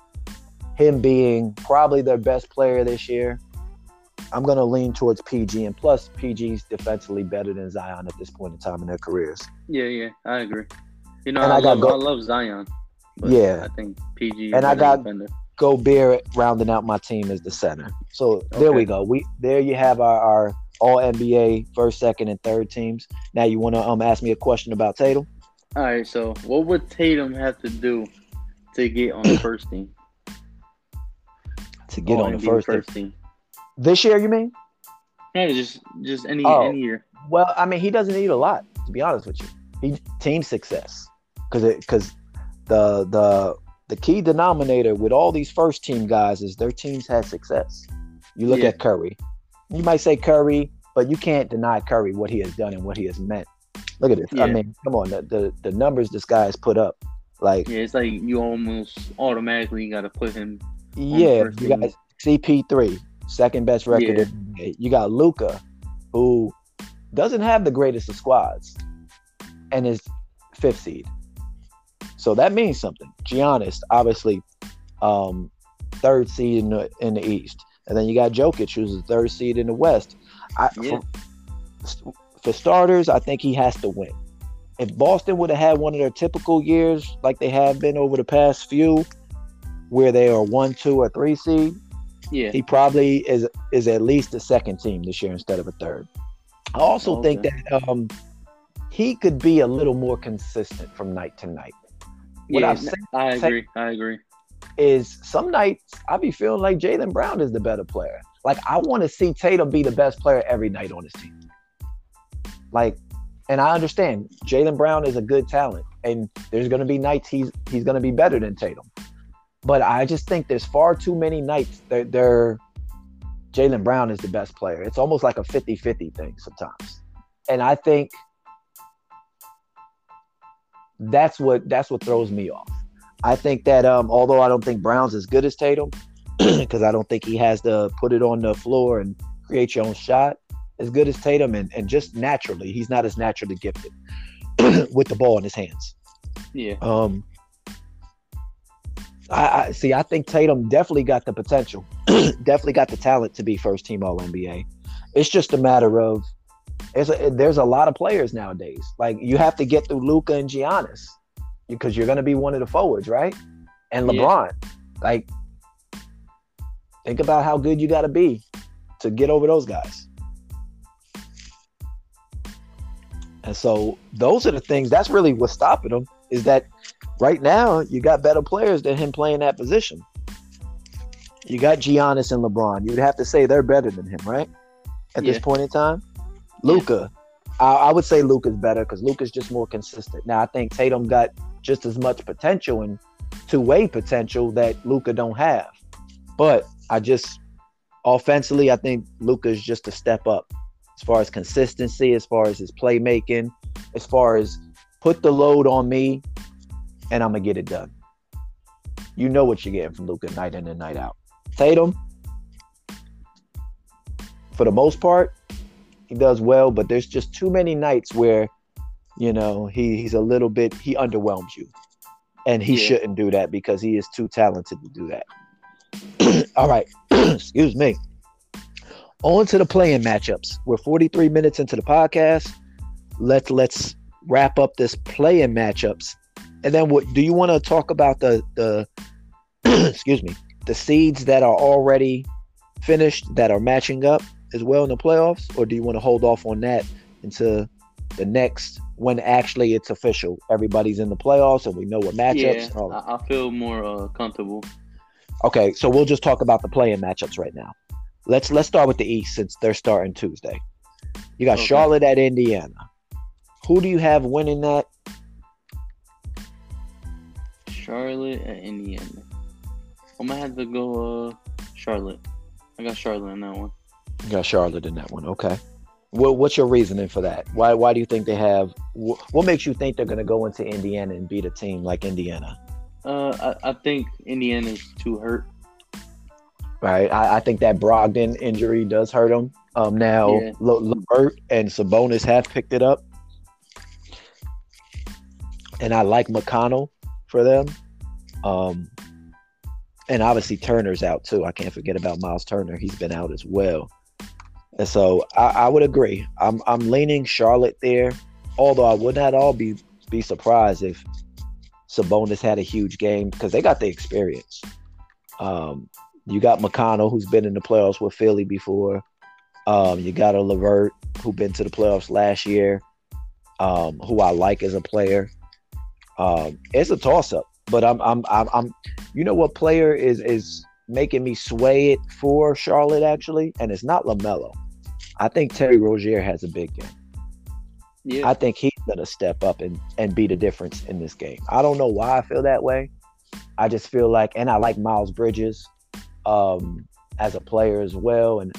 him being probably their best player this year, I'm going to lean towards P G. And plus, P G's defensively better than Zion at this point in time in their careers. Yeah, yeah, I agree. You know, I, I, love, go- I love Zion. But yeah. I think P G and I got Gobert rounding out my team as the center. So okay. there we go. We There you have our, our all N B A first, second, and third teams. Now you want to um ask me a question about Tatum? All right, so what would Tatum have to do to get on the first team? To get on the first, first team. team. This year, you mean? Yeah, just just any oh, any year. Well, I mean, he doesn't need a lot, to be honest with you. He team success, because because the the the key denominator with all these first team guys is their teams had success. You look yeah. at Curry. You might say Curry, but you can't deny Curry what he has done and what he has meant. Look at this. Yeah. I mean, come on, the, the the numbers this guy has put up, like yeah, it's like you almost automatically got to put him. Yeah, you got C P three. Second best record. Yeah. You got Luka, who doesn't have the greatest of squads, and is fifth seed. So that means something. Giannis, obviously, um, third seed in the, in the East, and then you got Jokic, who's the third seed in the West. I, yeah. for, for starters, I think he has to win. If Boston would have had one of their typical years, like they have been over the past few, where they are one, two, or three seed. Yeah. He probably is is at least a second team this year instead of a third. I also okay. think that um, he could be a little more consistent from night to night. What yeah, I've seen, I agree. I agree. Is some nights I be feeling like Jaylen Brown is the better player. Like I want to see Tatum be the best player every night on his team. Like, and I understand Jaylen Brown is a good talent, and there's going to be nights he's he's going to be better than Tatum. But I just think there's far too many nights that they're, Jaylen Brown is the best player. It's almost like a fifty-fifty thing sometimes. And I think that's what that's what throws me off. I think that um, although I don't think Brown's as good as Tatum, because I don't think he has to put it on the floor and create your own shot as good as Tatum, and, and just naturally, he's not as naturally gifted with the ball in his hands. Yeah. Um. I, I see. I think Tatum definitely got the potential, definitely got the talent to be first team all N B A. It's just a matter of it's a, there's a lot of players nowadays. Like you have to get through Luka and Giannis because you're going to be one of the forwards, right? And LeBron. Yeah. Like, think about how good you got to be to get over those guys. And so those are the things. That's really what's stopping them. Is that right now you got better players than him playing that position. You got Giannis and LeBron. You'd have to say they're better than him, right? At yeah. this point in time, Luka, yeah. I, I would say Luka's better because Luka's just more consistent. Now I think Tatum got just as much potential and two-way potential that Luka don't have, but I just offensively I think Luka's just a step up as far as consistency, as far as his playmaking, as far as put the load on me, and I'm going to get it done. You know what you're getting from Luka night in and night out. Tatum, for the most part, he does well, but there's just too many nights where, you know, he, he's a little bit, he underwhelms you. And he yeah. shouldn't do that because he is too talented to do that. All right. Excuse me. On to the play-in matchups. We're forty-three minutes into the podcast. Let's, let's, wrap up this play-in matchups, and then what do you want to talk about the the excuse me the seeds that are already finished that are matching up as well in the playoffs, or do you want to hold off on that into the next when actually it's official, everybody's in the playoffs and we know what matchups? Yeah, are. I feel more uh, comfortable. Okay, so we'll just talk about the play-in matchups right now. Let's let's start with the East since they're starting Tuesday. You got okay. Charlotte at Indiana. Who do you have winning that? Charlotte at Indiana. I'm going to have to go uh, Charlotte. I got Charlotte in that one. You got Charlotte in that one. Okay. Well, what's your reasoning for that? Why Why do you think they have wh- – what makes you think they're going to go into Indiana and beat a team like Indiana? Uh, I, I think Indiana's too hurt. right? I, I think that Brogdon injury does hurt him. Um, now, yeah. Le- LeVert and Sabonis have picked it up. And I like McConnell for them. Um, and obviously Turner's out too. I can't forget about Miles Turner. He's been out as well. And so I, I would agree. I'm I'm leaning Charlotte there, although I would not all be, be surprised if Sabonis had a huge game because they got the experience. Um, you got McConnell, who's been in the playoffs with Philly before. Um, you got a LeVert, who's been to the playoffs last year, um, who I like as a player. Um, it's a toss-up, but I'm, I'm, I'm, I'm, you know what player is is making me sway it for Charlotte actually, and it's not LaMelo. I think Terry Rozier has a big game. Yeah. I think he's gonna step up and, and be the difference in this game. I don't know why I feel that way. I just feel like, and I like Miles Bridges um, as a player as well, and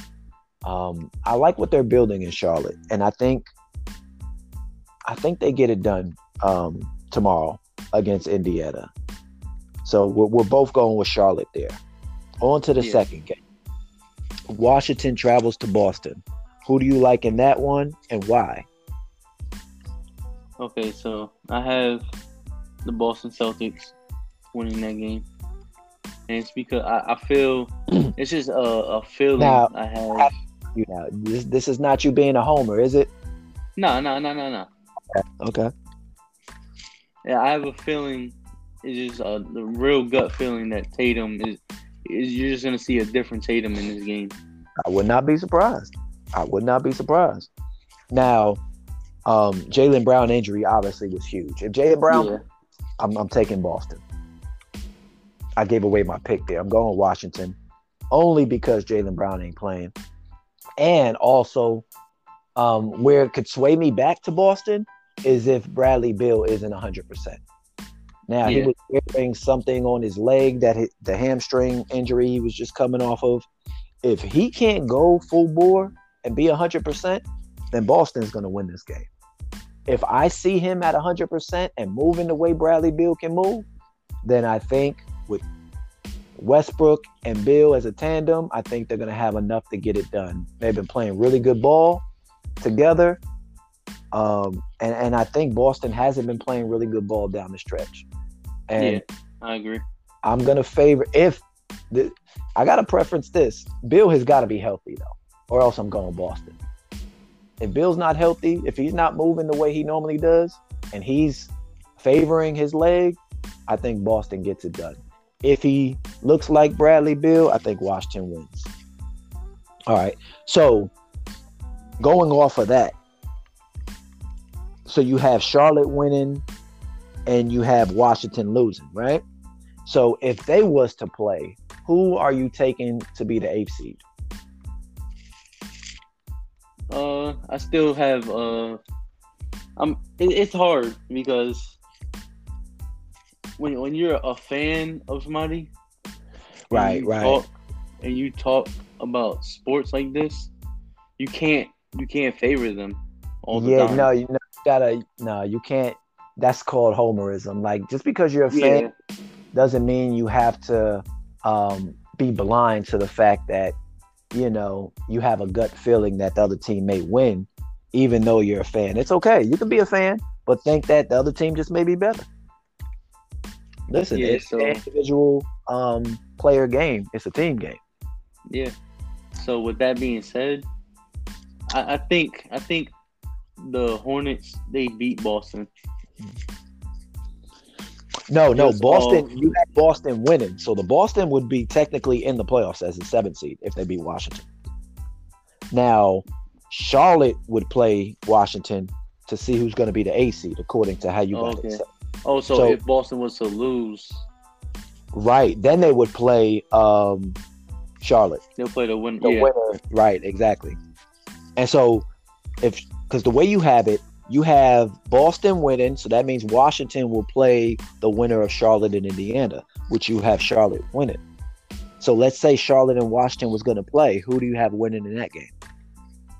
um, I like what they're building in Charlotte, and I think, I think they get it done. Um, tomorrow against Indiana. So we're, we're both going with Charlotte there. On to the yeah. second game. Washington travels to Boston. Who do you like in that one and why? Okay, so I have the Boston Celtics winning that game. And it's because I, I feel it's just a, a feeling now, I have. You know, this, this is not you being a homer, is it? No, no, no, no, no. Okay. okay. Yeah, I have a feeling, it's just a the real gut feeling that Tatum is, is you're just going to see a different Tatum in this game. I would not be surprised. I would not be surprised. Now, um, Jaylen Brown injury obviously was huge. If Jaylen Brown, yeah. I'm, I'm taking Boston. I gave away my pick there. I'm going Washington only because Jaylen Brown ain't playing. And also, um, where it could sway me back to Boston is if Bradley Beal isn't one hundred percent. Now, yeah. he was wearing something on his leg, that hit the hamstring injury he was just coming off of. If he can't go full bore and be one hundred percent, then Boston's going to win this game. If I see him at one hundred percent and moving the way Bradley Beal can move, then I think with Westbrook and Beal as a tandem, I think they're going to have enough to get it done. They've been playing really good ball together. Um, and, and I think Boston hasn't been playing really good ball down the stretch. And yeah, I agree. I'm going to favor – if the, I got to preference this. Bill has got to be healthy, though, or else I'm going Boston. If Bill's not healthy, if he's not moving the way he normally does and he's favoring his leg, I think Boston gets it done. If he looks like Bradley Beal, I think Washington wins. All right. So going off of that, so you have Charlotte winning and you have Washington losing, right? So if they was to play, who are you taking to be the eighth seed? Uh, I still have uh, I'm. It, it's hard because when when you're a fan of somebody, right, right, talk, and you talk about sports like this, you can't you can't favor them all the yeah, time. Yeah, no, you know. Gotta no, you can't. That's called homerism. Like just because you're a fan yeah. doesn't mean you have to um, be blind to the fact that you know you have a gut feeling that the other team may win, even though you're a fan. It's okay. You can be a fan, but think that the other team just may be better. Listen, yeah, it's so, an individual um, player game. It's a team game. Yeah. So with that being said, I, I think I think. the Hornets, they beat Boston. No, no, it's Boston. All... You had Boston winning, so the Boston would be technically in the playoffs as the seventh seed if they beat Washington. Now, Charlotte would play Washington to see who's going to be the eighth seed, according to how you oh, got okay. it. Oh, so, so if Boston was to lose, right? Then they would play um, Charlotte. They'll play the, win- the yeah. winner, right? Exactly. And so if. Because the way you have it, you have Boston winning, so that means Washington will play the winner of Charlotte and Indiana, which you have Charlotte winning. So let's say Charlotte and Washington was going to play. Who do you have winning in that game?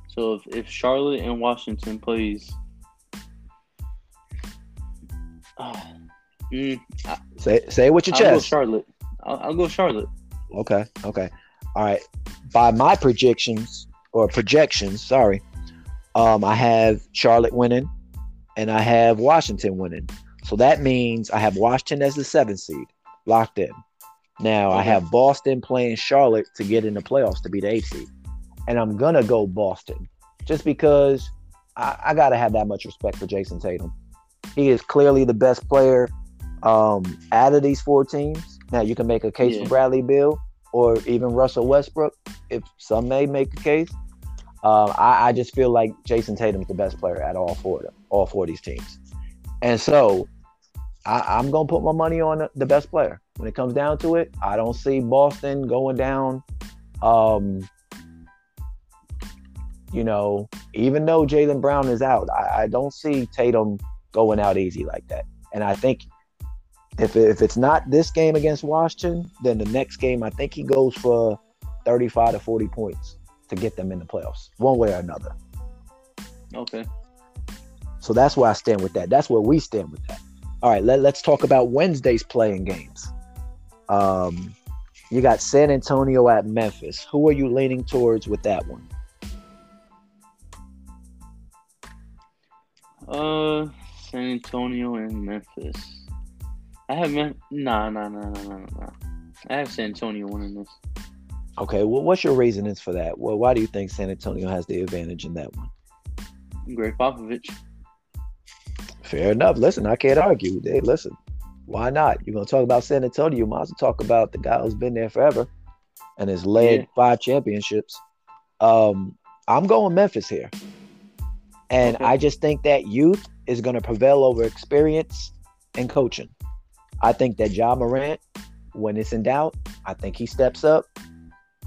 So if, if Charlotte and Washington plays, uh, mm, I, say say it with your I chest. I'll go Charlotte. I'll, I'll go Charlotte. Okay, okay. All right. By my predictions or projections, sorry, um, I have Charlotte winning and I have Washington winning. So that means I have Washington as the seventh seed locked in. Now okay. I have Boston playing Charlotte to get in the playoffs to be the eighth seed. And I'm going to go Boston just because I, I got to have that much respect for Jason Tatum. He is clearly the best player um, out of these four teams. Now you can make a case yeah. for Bradley Beal or even Russell Westbrook, if some may make a case. Um, I, I just feel like Jason Tatum's the best player at all four of them, all four of these teams. And so I, I'm going to put my money on the, the best player. When it comes down to it, I don't see Boston going down. Um, you know, even though Jaylen Brown is out, I, I don't see Tatum going out easy like that. And I think if if it's not this game against Washington, then the next game, I think he goes for thirty-five to forty points to get them in the playoffs, one way or another. Okay. So that's where I stand with that. That's where we stand with that. All right, let, let's talk about Wednesday's playing games. Um, you got San Antonio at Memphis. Who are you leaning towards with that one? Uh, San Antonio and Memphis. I have Mem- nah, nah, nah, nah, nah, nah. I have San Antonio winning this. Okay, well, what's your reasonings for that? Well, why do you think San Antonio has the advantage in that one? Greg Popovich. Fair enough. Listen, I can't argue. Hey, listen, why not? You're going to talk about San Antonio, you might as well talk about the guy who's been there forever and has led yeah. five championships. Um, I'm going Memphis here. And okay. I just think that youth is going to prevail over experience and coaching. I think that Ja Morant, when it's in doubt, I think he steps up.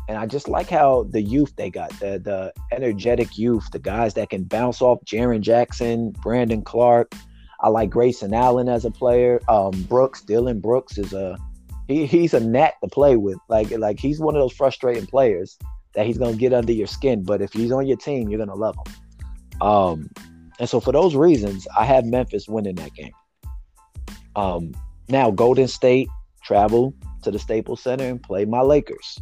And I just like how the youth they got, the the energetic youth, the guys that can bounce off Jaren Jackson, Brandon Clark. I like Grayson Allen as a player. Um, Brooks, Dylan Brooks is a he, he's a gnat to play with. Like like he's one of those frustrating players that he's gonna get under your skin. But if he's on your team, you're gonna love him. Um, and so for those reasons, I have Memphis winning that game. Um, now Golden State travel to the Staples Center and play my Lakers.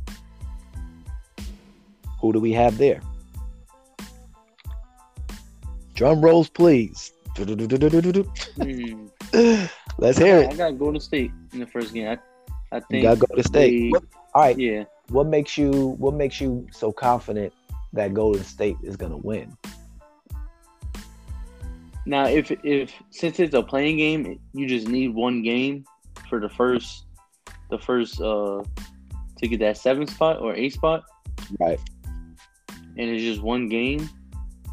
Who do we have there? Drum rolls, please. Mm. Let's hear it. I got Golden State in the first game. I, I think you got Golden State. They, All right. Yeah. What makes you What makes you so confident that Golden State is gonna win? Now, if if since it's a playing game, you just need one game for the first the first uh, to get that seventh spot or eighth spot. Right. And it's just one game.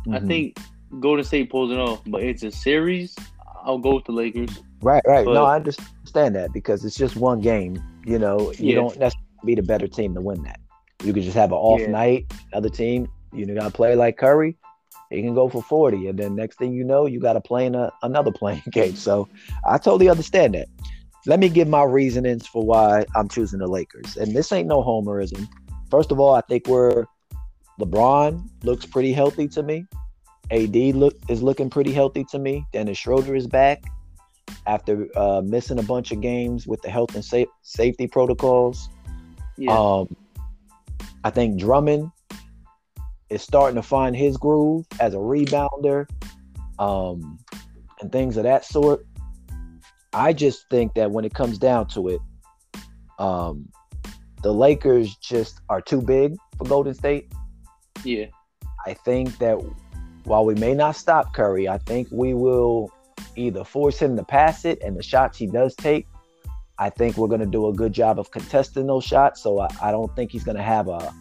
Mm-hmm. I think Golden State pulls it off, but it's a series. I'll go with the Lakers. Right, right. But, no, I understand that because it's just one game. You know, you yeah. don't necessarily be the better team to win that. You could just have an off yeah. night. Other team, you got to play like Curry. He can go for forty, and then next thing you know, you got to play in a, another playing game. So I totally understand that. Let me give my reasonings for why I'm choosing the Lakers, and this ain't no homerism. First of all, I think we're LeBron looks pretty healthy to me. A D look is looking pretty healthy to me. Dennis Schroeder is back after uh, missing a bunch of games with the health and sa- safety protocols. Yeah. Um, I think Drummond is starting to find his groove as a rebounder um, and things of that sort. I just think that when it comes down to it, um, the Lakers just are too big for Golden State. Yeah. I think that while we may not stop Curry, I think we will either force him to pass it and the shots he does take, I think we're going to do a good job of contesting those shots. So I, I don't think he's going to have a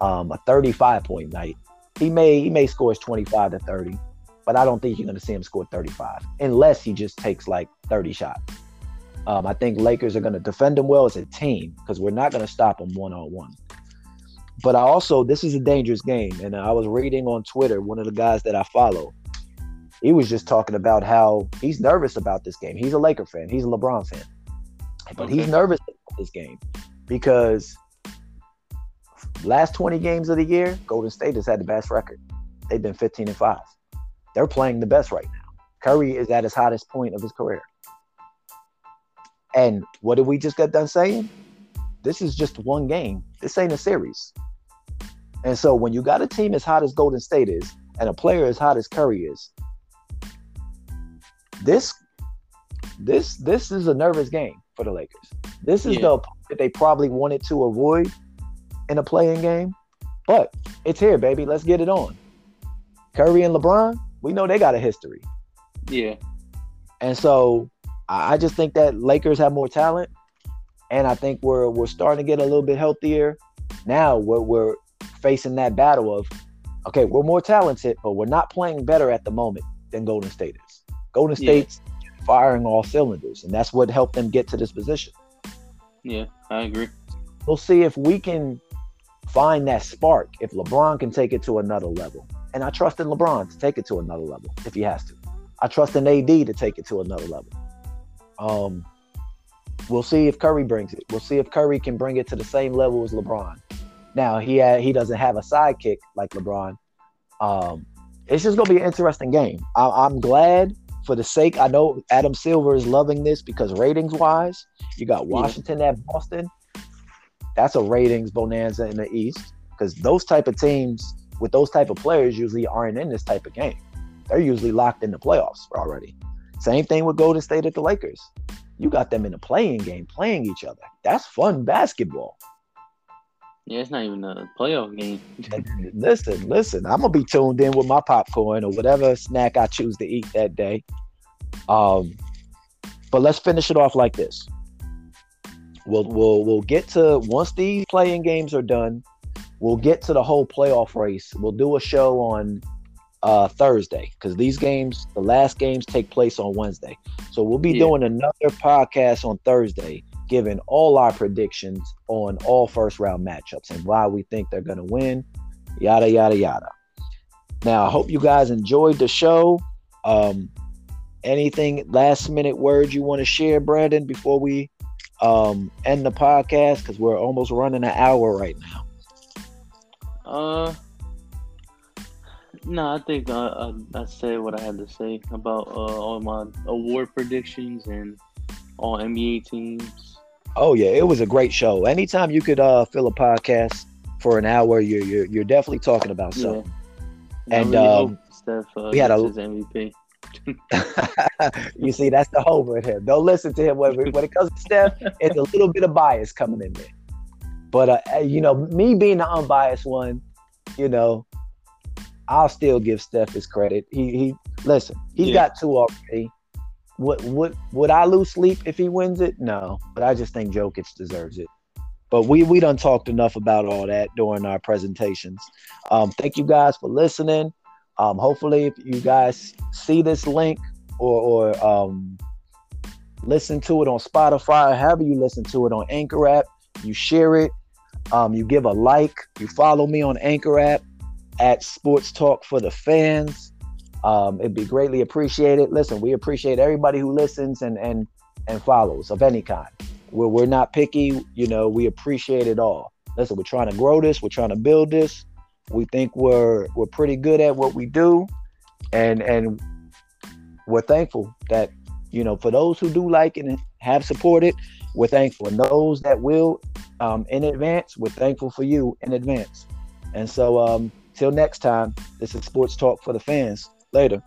um, a thirty-five-point night. He may he may score his twenty-five to thirty, but I don't think you're going to see him score thirty-five unless he just takes like thirty shots. Um, I think Lakers are going to defend them well as a team because we're not going to stop them one-on-one. But I also, this is a dangerous game. And I was reading on Twitter, one of the guys that I follow, he was just talking about how he's nervous about this game. He's a Laker fan. He's a LeBron fan. But he's nervous about this game because last twenty games of the year, Golden State has had the best record. They've been fifteen and five. They're playing the best right now. Curry is at his hottest point of his career. And what did we just get done saying? This is just one game. This ain't a series. And so when you got a team as hot as Golden State is and a player as hot as Curry is, this this this is a nervous game for the Lakers. This is yeah. the opponent that they probably wanted to avoid in a play-in game. But it's here, baby. Let's get it on. Curry and LeBron, we know they got a history. Yeah. And so I just think that Lakers have more talent. And I think we're we're starting to get a little bit healthier. Now we're we're facing that battle of, okay, we're more talented, but we're not playing better at the moment than Golden State is. Golden State's yeah. firing all cylinders, and that's what helped them get to this position. Yeah, I agree. We'll see if we can find that spark, if LeBron can take it to another level. And I trust in LeBron to take it to another level if he has to. I trust in A D to take it to another level. Um, we'll see if Curry brings it. We'll see if Curry can bring it to the same level as LeBron. Now, he had, he doesn't have a sidekick like LeBron. Um, it's just going to be an interesting game. I, I'm glad for the sake. I know Adam Silver is loving this because ratings-wise, you got Washington yeah. at Boston. That's a ratings bonanza in the East because those type of teams with those type of players usually aren't in this type of game. They're usually locked in the playoffs already. Same thing with Golden State at the Lakers. You got them in a playing game playing each other. That's fun basketball. Yeah, it's not even a playoff game. listen, listen. I'm going to be tuned in with my popcorn or whatever snack I choose to eat that day. Um, but let's finish it off like this. We'll, we'll, we'll get to, once these play-in games are done, we'll get to the whole playoff race. We'll do a show on uh, Thursday because these games, the last games take place on Wednesday. So we'll be yeah. doing another podcast on Thursday, giving all our predictions on all first-round matchups and why we think they're going to win, yada, yada, yada. Now, I hope you guys enjoyed the show. Um, anything last-minute words you want to share, Brandon, before we um, end the podcast? Because we're almost running an hour right now. Uh, no, I think I, I, I said what I had to say about uh, all my award predictions and all N B A teams. Oh, yeah, it was a great show. Anytime you could uh, fill a podcast for an hour, you're, you're, you're definitely talking about something. Yeah. And really um, Steph, uh, we had a M V P. You see, that's the whole right here. Don't listen to him. When, when it comes to Steph, it's a little bit of bias coming in there. But, uh, you know, me being the unbiased one, you know, I'll still give Steph his credit. He, he Listen, he's yeah. got two already. Would, would, would I lose sleep if he wins it? No. But I just think Jokic deserves it. But we, we done talked enough about all that during our presentations. Um, thank you guys for listening. Um, hopefully, if you guys see this link or, or um, listen to it on Spotify or however you listen to it on Anchor app, you share it, um, you give a like, you follow me on Anchor app at Sports Talk for the Fans. Um, it'd be greatly appreciated. Listen, we appreciate everybody who listens and and and follows of any kind. We're, we're not picky. You know, we appreciate it all. Listen, we're trying to grow this. We're trying to build this. We think we're we're pretty good at what we do. And and we're thankful that, you know, for those who do like it and have supported, we're thankful. And those that will um, in advance, we're thankful for you in advance. And so um, till next time, this is Sports Talk for the Fans. Later.